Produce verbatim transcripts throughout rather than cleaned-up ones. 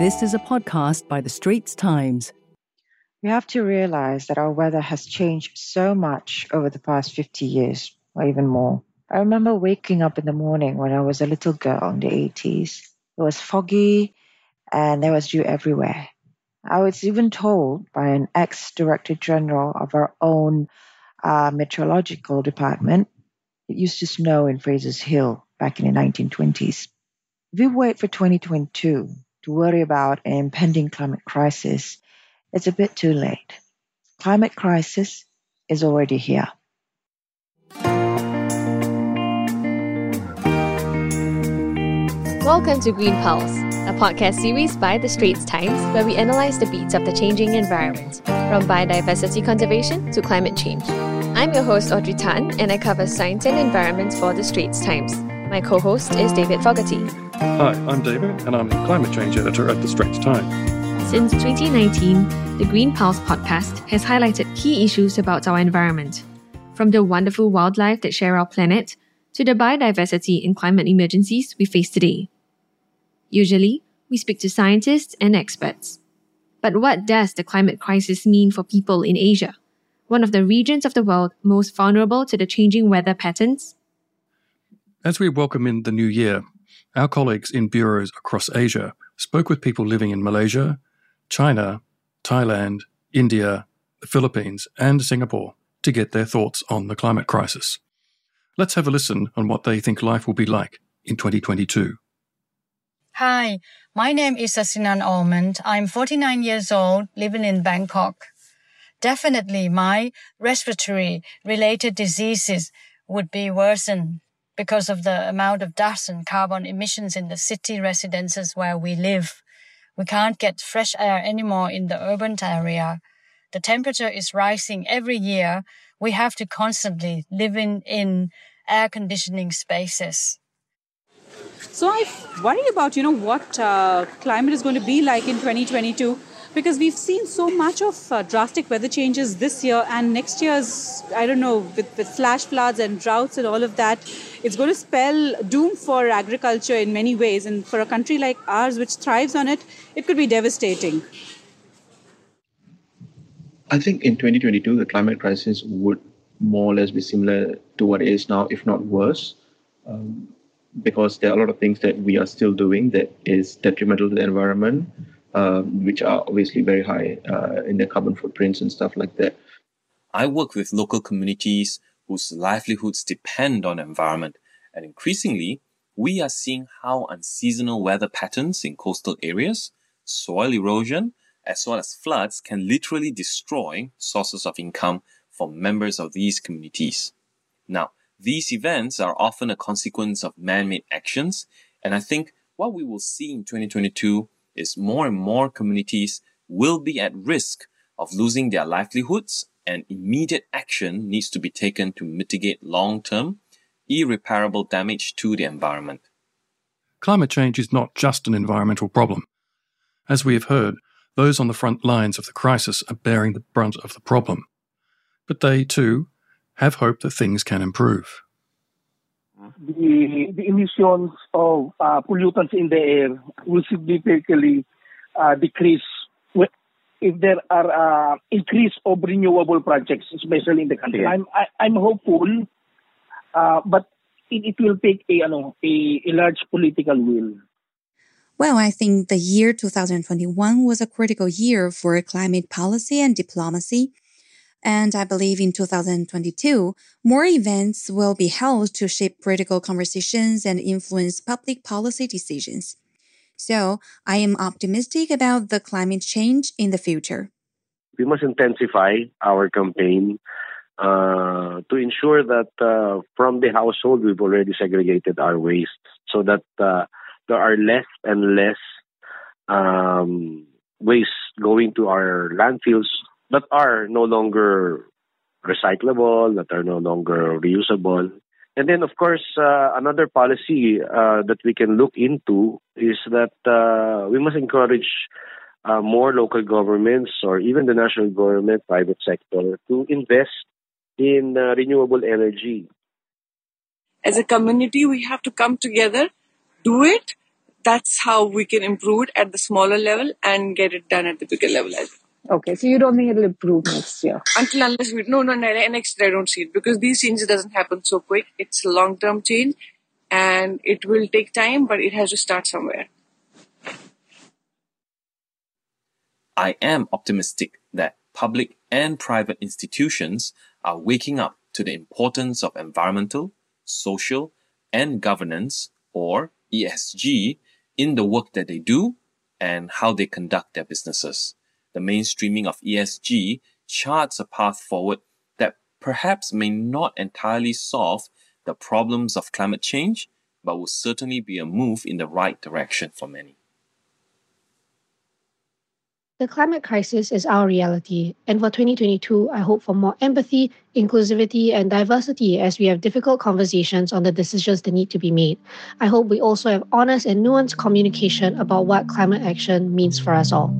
This is a podcast by The Straits Times. We have to realize that our weather has changed so much over the past fifty years, or even more. I remember waking up in the morning when I was a little girl in the eighties. It was foggy and there was dew everywhere. I was even told by an ex-director general of our own uh, meteorological department, it used to snow in Fraser's Hill back in the nineteen twenties. If we wait for twenty twenty-two to worry about an impending climate crisis, it's a bit too late. Climate crisis is already here. Welcome to Green Pulse, a podcast series by The Straits Times where we analyse the beats of the changing environment, from biodiversity conservation to climate change. I'm your host Audrey Tan and I cover science and environment for The Straits Times. My co-host is David Fogarty. Hi, I'm David and I'm the climate change editor at The Straits Times. Since twenty nineteen, the Green Pulse podcast has highlighted key issues about our environment, from the wonderful wildlife that share our planet to the biodiversity and climate emergencies we face today. Usually, we speak to scientists and experts. But what does the climate crisis mean for people in Asia, one of the regions of the world most vulnerable to the changing weather patterns? As we welcome in the new year, our colleagues in bureaus across Asia spoke with people living in Malaysia, China, Thailand, India, the Philippines, and Singapore to get their thoughts on the climate crisis. Let's have a listen on what they think life will be like in twenty twenty-two. Hi, my name is Sasinan Almond. I'm forty-nine years old, living in Bangkok. Definitely my respiratory-related diseases would be worsened because of the amount of dust and carbon emissions in the city residences where we live. We can't get fresh air anymore in the urban area. The temperature is rising every year. We have to constantly live in, in air conditioning spaces. So I worry about, you know, what uh, climate is going to be like in twenty twenty-two, because we've seen so much of uh, drastic weather changes this year, and next year's, I don't know, with, with flash floods and droughts and all of that, it's going to spell doom for agriculture in many ways. And for a country like ours, which thrives on it, it could be devastating. I think in twenty twenty-two, the climate crisis would more or less be similar to what it is now, if not worse. Um, Because there are a lot of things that we are still doing that is detrimental to the environment, uh, which are obviously very high uh, in their carbon footprints and stuff like that. I work with local communities whose livelihoods depend on environment. And increasingly, we are seeing how unseasonal weather patterns in coastal areas, soil erosion, as well as floods can literally destroy sources of income for members of these communities. Now, these events are often a consequence of man-made actions, and I think what we will see in twenty twenty-two is more and more communities will be at risk of losing their livelihoods, and immediate action needs to be taken to mitigate long-term, irreparable damage to the environment. Climate change is not just an environmental problem. As we have heard, those on the front lines of the crisis are bearing the brunt of the problem. But they, too, have hope that things can improve. The, the emissions of uh, pollutants in the air will significantly uh, decrease if there are uh, increase of renewable projects, especially in the country. Yeah. I'm I, I'm hopeful, uh, but it, it will take a, you know, a, a large political will. Well, I think the year twenty twenty-one was a critical year for climate policy and diplomacy. And I believe in two thousand twenty-two, more events will be held to shape critical conversations and influence public policy decisions. So I am optimistic about the climate change in the future. We must intensify our campaign uh, to ensure that uh, from the household, we've already segregated our waste so that uh, there are less and less um, waste going to our landfills that are no longer recyclable, that are no longer reusable. And then, of course, uh, another policy uh, that we can look into is that uh, we must encourage uh, more local governments or even the national government, private sector, to invest in uh, renewable energy. As a community, we have to come together, do it, that's how we can improve it at the smaller level and get it done at the bigger level as well. Okay, so you don't think it'll improve next year? Until unless we... No, no, no, next year I don't see it, because these changes doesn't happen so quick. It's a long-term change and it will take time, but it has to start somewhere. I am optimistic that public and private institutions are waking up to the importance of environmental, social, and governance, or E S G, in the work that they do and how they conduct their businesses. The mainstreaming of E S G charts a path forward that perhaps may not entirely solve the problems of climate change, but will certainly be a move in the right direction for many. The climate crisis is our reality, and for twenty twenty-two, I hope for more empathy, inclusivity, and diversity as we have difficult conversations on the decisions that need to be made. I hope we also have honest and nuanced communication about what climate action means for us all.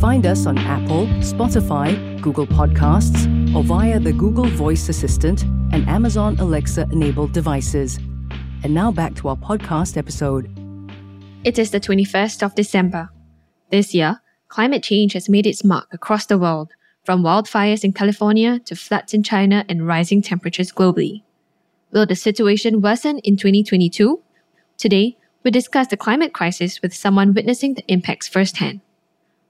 Find us on Apple, Spotify, Google Podcasts, or via the Google Voice Assistant and Amazon Alexa-enabled devices. And now back to our podcast episode. It is the twenty-first of December. This year, climate change has made its mark across the world, from wildfires in California to floods in China and rising temperatures globally. Will the situation worsen in twenty twenty-two? Today, we discuss the climate crisis with someone witnessing the impacts firsthand.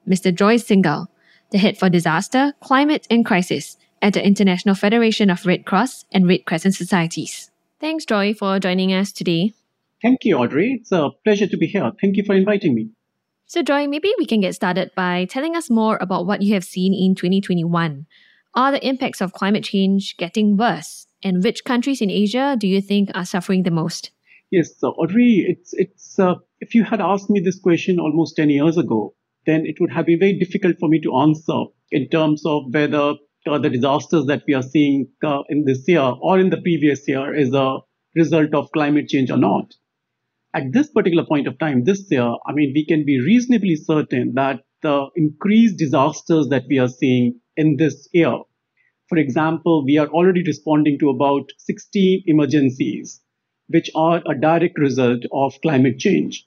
Mister Joy Singhal, the head for disaster, climate and crisis at the International Federation of Red Cross and Red Crescent Societies. Thanks, Joy, for joining us today. Thank you, Audrey. It's a pleasure to be here. Thank you for inviting me. So, Joy, maybe we can get started by telling us more about what you have seen in twenty twenty-one. Are the impacts of climate change getting worse? And which countries in Asia do you think are suffering the most? Yes, so Audrey, it's, it's, uh, if you had asked me this question almost ten years ago, then it would have been very difficult for me to answer in terms of whether uh, the disasters that we are seeing uh, in this year or in the previous year is a result of climate change or not. At this particular point of time, this year, I mean, we can be reasonably certain that the increased disasters that we are seeing in this year, for example, we are already responding to about sixteen emergencies, which are a direct result of climate change.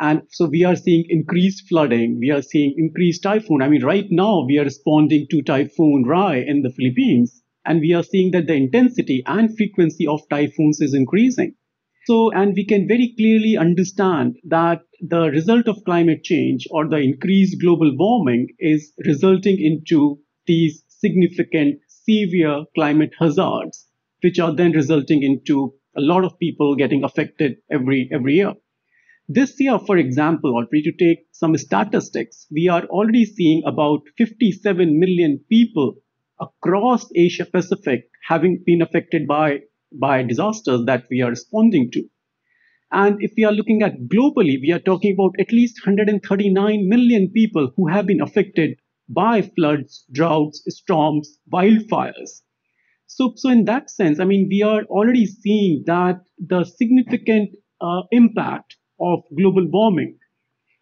And so we are seeing increased flooding. We are seeing increased typhoon. I mean, right now we are responding to Typhoon Rai in the Philippines. And we are seeing that the intensity and frequency of typhoons is increasing. So, and we can very clearly understand that the result of climate change or the increased global warming is resulting into these significant, severe climate hazards, which are then resulting into a lot of people getting affected every, every year. This year, for example, or to take some statistics, we are already seeing about fifty-seven million people across Asia Pacific having been affected by, by disasters that we are responding to. And if we are looking at globally, we are talking about at least one hundred thirty-nine million people who have been affected by floods, droughts, storms, wildfires. So, so in that sense, I mean, we are already seeing that the significant uh, impact of global warming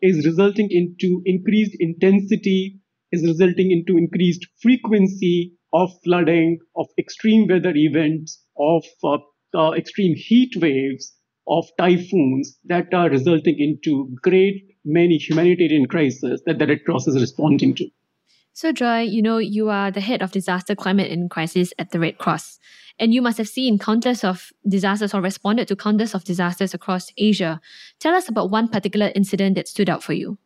is resulting into increased intensity, is resulting into increased frequency of flooding, of extreme weather events, of uh, uh, extreme heat waves, of typhoons that are resulting into great many humanitarian crises that the Red Cross is responding to. So Joy, you know, you are the head of disaster, climate and crisis at the Red Cross. And you must have seen countless of disasters or responded to countless of disasters across Asia. Tell us about one particular incident that stood out for you.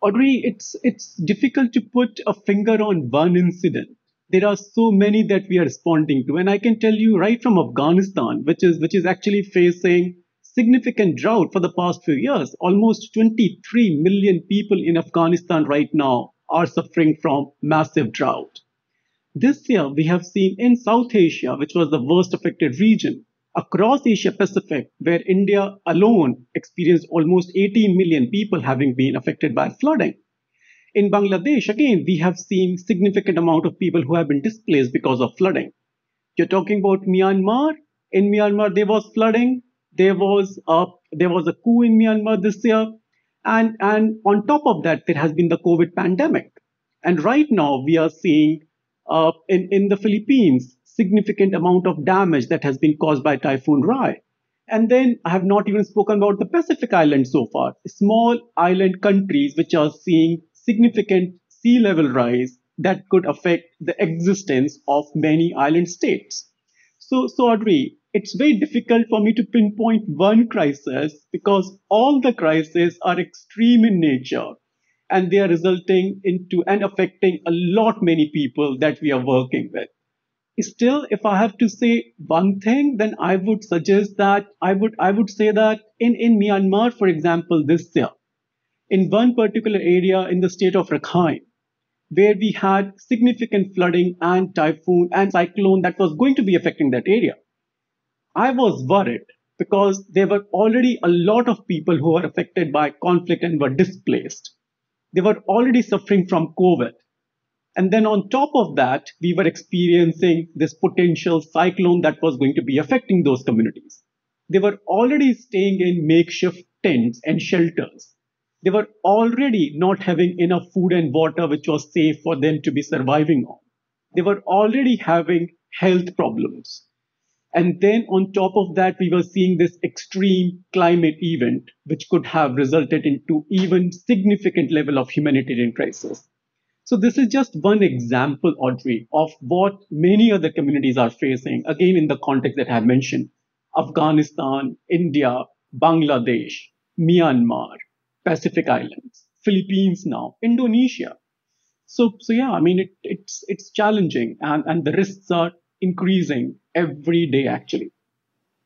Audrey, it's it's difficult to put a finger on one incident. There are so many that we are responding to. And I can tell you right from Afghanistan, which is which is actually facing significant drought for the past few years. Almost twenty-three million people in Afghanistan right now are suffering from massive drought. This year, we have seen in South Asia, which was the worst affected region, across Asia Pacific, where India alone experienced almost eighteen million people having been affected by flooding. In Bangladesh, again, we have seen significant amount of people who have been displaced because of flooding. You're talking about Myanmar. In Myanmar, there was flooding. There was a, there was a coup in Myanmar this year. And, and on top of that, there has been the COVID pandemic. And right now, we are seeing uh, in, in the Philippines, significant amount of damage that has been caused by Typhoon Rai. And then I have not even spoken about the Pacific Islands so far, small island countries which are seeing significant sea level rise that could affect the existence of many island states. So, so Audrey, it's very difficult for me to pinpoint one crisis because all the crises are extreme in nature and they are resulting into and affecting a lot many people that we are working with. Still, if I have to say one thing, then I would suggest that I would I would say that in, in Myanmar, for example, this year, in one particular area in the state of Rakhine, where we had significant flooding and typhoon and cyclone that was going to be affecting that area, I was worried because there were already a lot of people who were affected by conflict and were displaced. They were already suffering from COVID. And then on top of that, we were experiencing this potential cyclone that was going to be affecting those communities. They were already staying in makeshift tents and shelters. They were already not having enough food and water, which was safe for them to be surviving on. They were already having health problems. And then on top of that, we were seeing this extreme climate event, which could have resulted into even significant level of humanitarian crisis. So this is just one example, Audrey, of what many other communities are facing, again, in the context that I have mentioned, Afghanistan, India, Bangladesh, Myanmar, Pacific Islands, Philippines now, Indonesia. So, so yeah, I mean, it, it's, it's challenging and, and the risks are increasing every day, actually.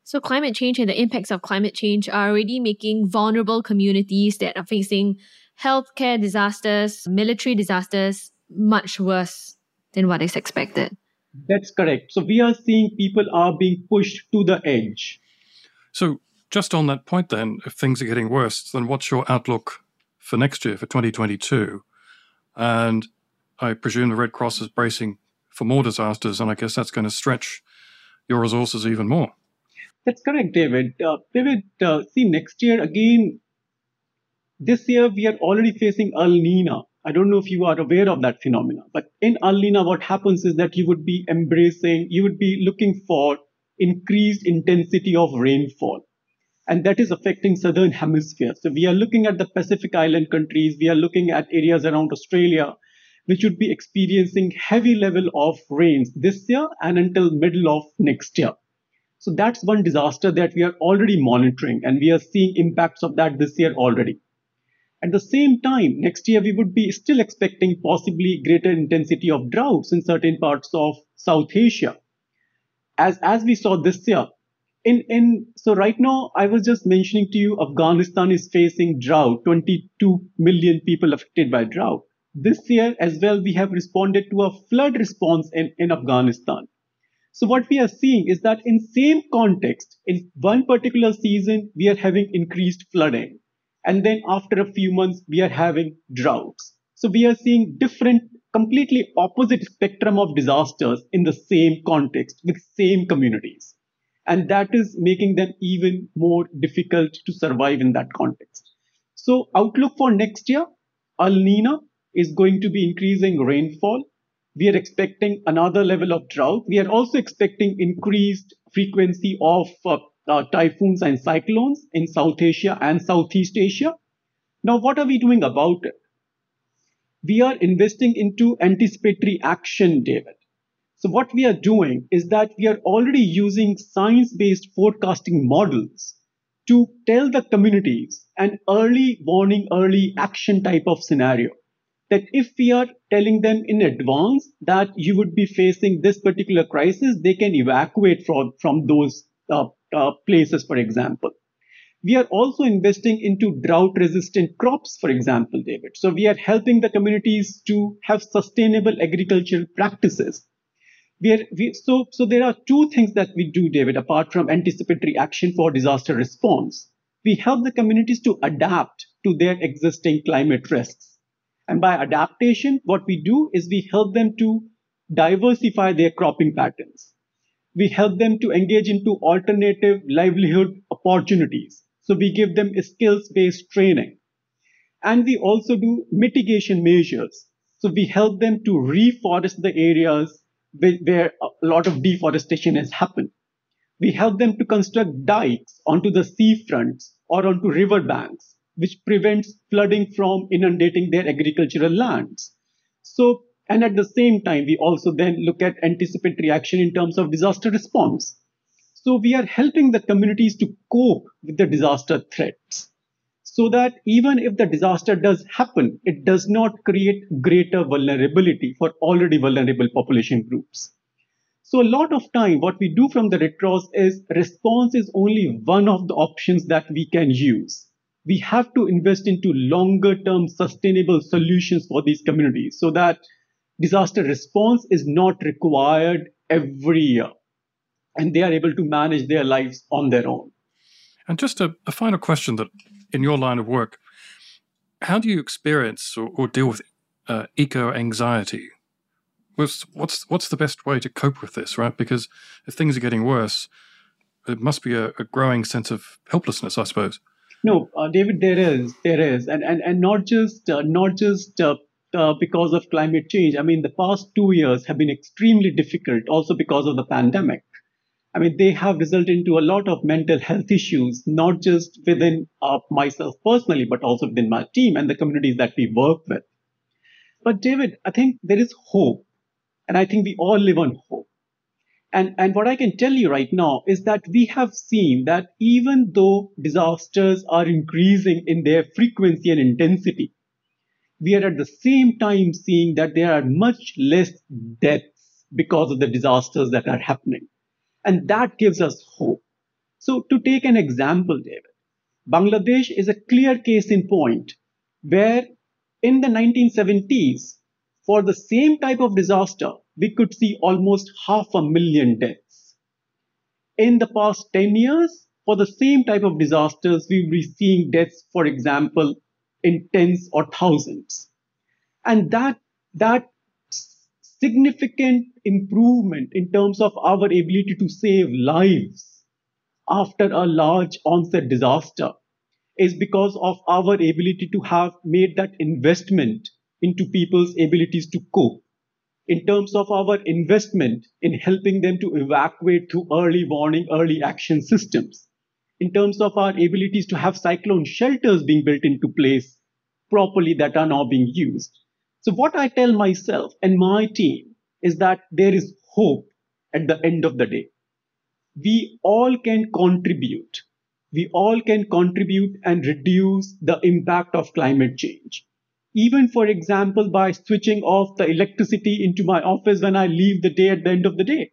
So climate change and the impacts of climate change are already making vulnerable communities that are facing healthcare disasters, military disasters, much worse than what is expected. That's correct. So we are seeing people are being pushed to the edge. So just on that point then, if things are getting worse, then what's your outlook for next year, for twenty twenty-two? And I presume the Red Cross is bracing for more disasters, and I guess that's going to stretch your resources even more. That's correct, David. Uh, David, uh, see, next year again, this year, we are already facing El Nino. I don't know if you are aware of that phenomena, but in El Nino, what happens is that you would be embracing, you would be looking for increased intensity of rainfall. And that is affecting Southern Hemisphere. So we are looking at the Pacific Island countries. We are looking at areas around Australia, which would be experiencing heavy level of rains this year and until middle of next year. So that's one disaster that we are already monitoring, and we are seeing impacts of that this year already. At the same time, next year, we would be still expecting possibly greater intensity of droughts in certain parts of South Asia, as, as we saw this year. In, in, so right now, I was just mentioning to you, Afghanistan is facing drought, twenty-two million people affected by drought. This year as well, we have responded to a flood response in, in Afghanistan. So what we are seeing is that in same context, in one particular season, we are having increased flooding. And then after a few months, we are having droughts. So we are seeing different, completely opposite spectrum of disasters in the same context with same communities. And that is making them even more difficult to survive in that context. So outlook for next year, El Nino is going to be increasing rainfall. We are expecting another level of drought. We are also expecting increased frequency of uh, Uh, typhoons and cyclones in South Asia and Southeast Asia. Now, what are we doing about it? We are investing into anticipatory action, David. So what we are doing is that we are already using science-based forecasting models to tell the communities an early warning, early action type of scenario. That if we are telling them in advance that you would be facing this particular crisis, they can evacuate from, from those Uh, Uh, places, for example. We are also investing into drought-resistant crops, for example, David. So we are helping the communities to have sustainable agricultural practices. We are, we, so, so there are two things that we do, David, apart from anticipatory action for disaster response. We help the communities to adapt to their existing climate risks. And by adaptation, what we do is we help them to diversify their cropping patterns. We help them to engage into alternative livelihood opportunities. So we give them skills-based training. And we also do mitigation measures. So we help them to reforest the areas where a lot of deforestation has happened. We help them to construct dikes onto the seafronts or onto riverbanks, which prevents flooding from inundating their agricultural lands. So, and at the same time, we also then look at anticipatory action in terms of disaster response. So we are helping the communities to cope with the disaster threats, so that even if the disaster does happen, it does not create greater vulnerability for already vulnerable population groups. So a lot of time, what we do from the Red Cross is response is only one of the options that we can use. We have to invest into longer-term sustainable solutions for these communities so that disaster response is not required every year, and they are able to manage their lives on their own. And just a, a final question that in your line of work, how do you experience or, or deal with uh, eco-anxiety? What's, what's, what's the best way to cope with this, right? Because if things are getting worse, there must be a, a growing sense of helplessness, I suppose. No, uh, David, there is. There is. And, and, and not just, uh, not just uh, uh, because of climate change. I mean, the past two years have been extremely difficult also because of the pandemic. I mean, they have resulted into a lot of mental health issues, not just within uh, myself personally, but also within my team and the communities that we work with. But David, I think there is hope. And I think we all live on hope. And, and what I can tell you right now is that we have seen that even though disasters are increasing in their frequency and intensity, we are at the same time seeing that there are much less deaths because of the disasters that are happening. And that gives us hope. So to take an example, David, Bangladesh is a clear case in point where in the nineteen seventies, for the same type of disaster, we could see almost half a million deaths. In the past ten years, for the same type of disasters, we'll be seeing deaths, for example, in tens or thousands. And that, that significant improvement in terms of our ability to save lives after a large onset disaster is because of our ability to have made that investment into people's abilities to cope, in terms of our investment in helping them to evacuate through early warning, early action systems, in terms of our abilities to have cyclone shelters being built into place properly that are now being used. So what I tell myself and my team is that there is hope at the end of the day. We all can contribute. We all can contribute and reduce the impact of climate change. Even, for example, by switching off the electricity into my office when I leave the day at the end of the day.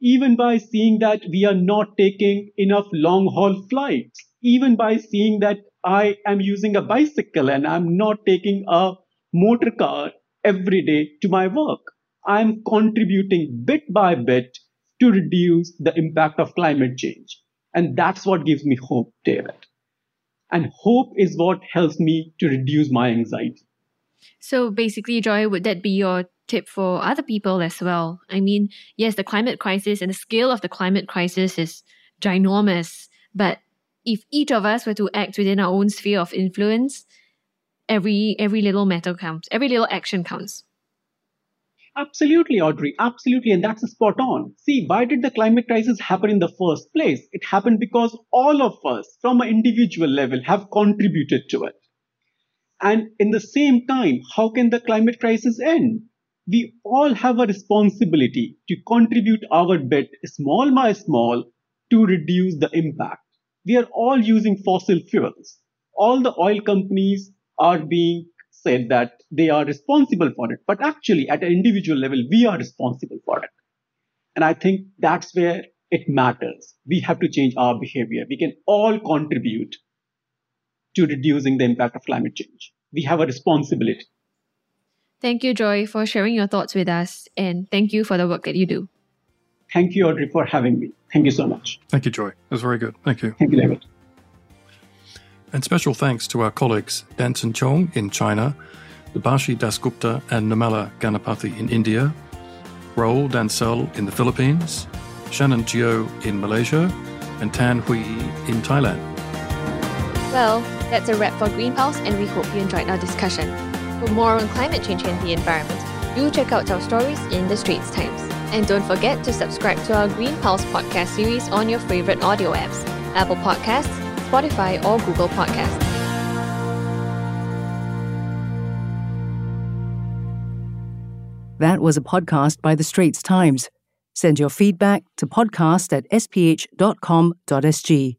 Even by seeing that we are not taking enough long-haul flights. Even by seeing that I am using a bicycle and I'm not taking a motor car every day to my work. I'm contributing bit by bit to reduce the impact of climate change. And that's what gives me hope, David. And hope is what helps me to reduce my anxiety. So basically, Joy, would that be your tip for other people as well? I mean, yes, the climate crisis and the scale of the climate crisis is ginormous. But if each of us were to act within our own sphere of influence, Every every little matter counts. Every little action counts. Absolutely, Audrey. Absolutely. And that's spot on. See, why did the climate crisis happen in the first place? It happened because all of us, from an individual level, have contributed to it. And in the same time, how can the climate crisis end? We all have a responsibility to contribute our bit, small by small, to reduce the impact. We are all using fossil fuels. All the oil companies are being said that they are responsible for it. But actually, at an individual level, we are responsible for it. And I think that's where it matters. We have to change our behavior. We can all contribute to reducing the impact of climate change. We have a responsibility. Thank you, Joy, for sharing your thoughts with us. And thank you for the work that you do. Thank you, Audrey, for having me. Thank you so much. Thank you, Joy. That was very good. Thank you. Thank you, David. And special thanks to our colleagues Danson Cheong in China, Debarshi Dasgupta and Nirmala Ganapathy in India, Raul Dancel in the Philippines, Shannon Teoh in Malaysia, and Tan Hui Yee in Thailand. Well, That's a wrap for Green Pulse, and we hope you enjoyed our discussion. For more on climate change and the environment, do check out our stories in The Straits Times. And don't forget to subscribe to our Green Pulse podcast series on your favourite audio apps, Apple Podcasts, Spotify or Google Podcasts. That was a podcast by The Straits Times. Send your feedback to podcast at s p h dot com dot s g.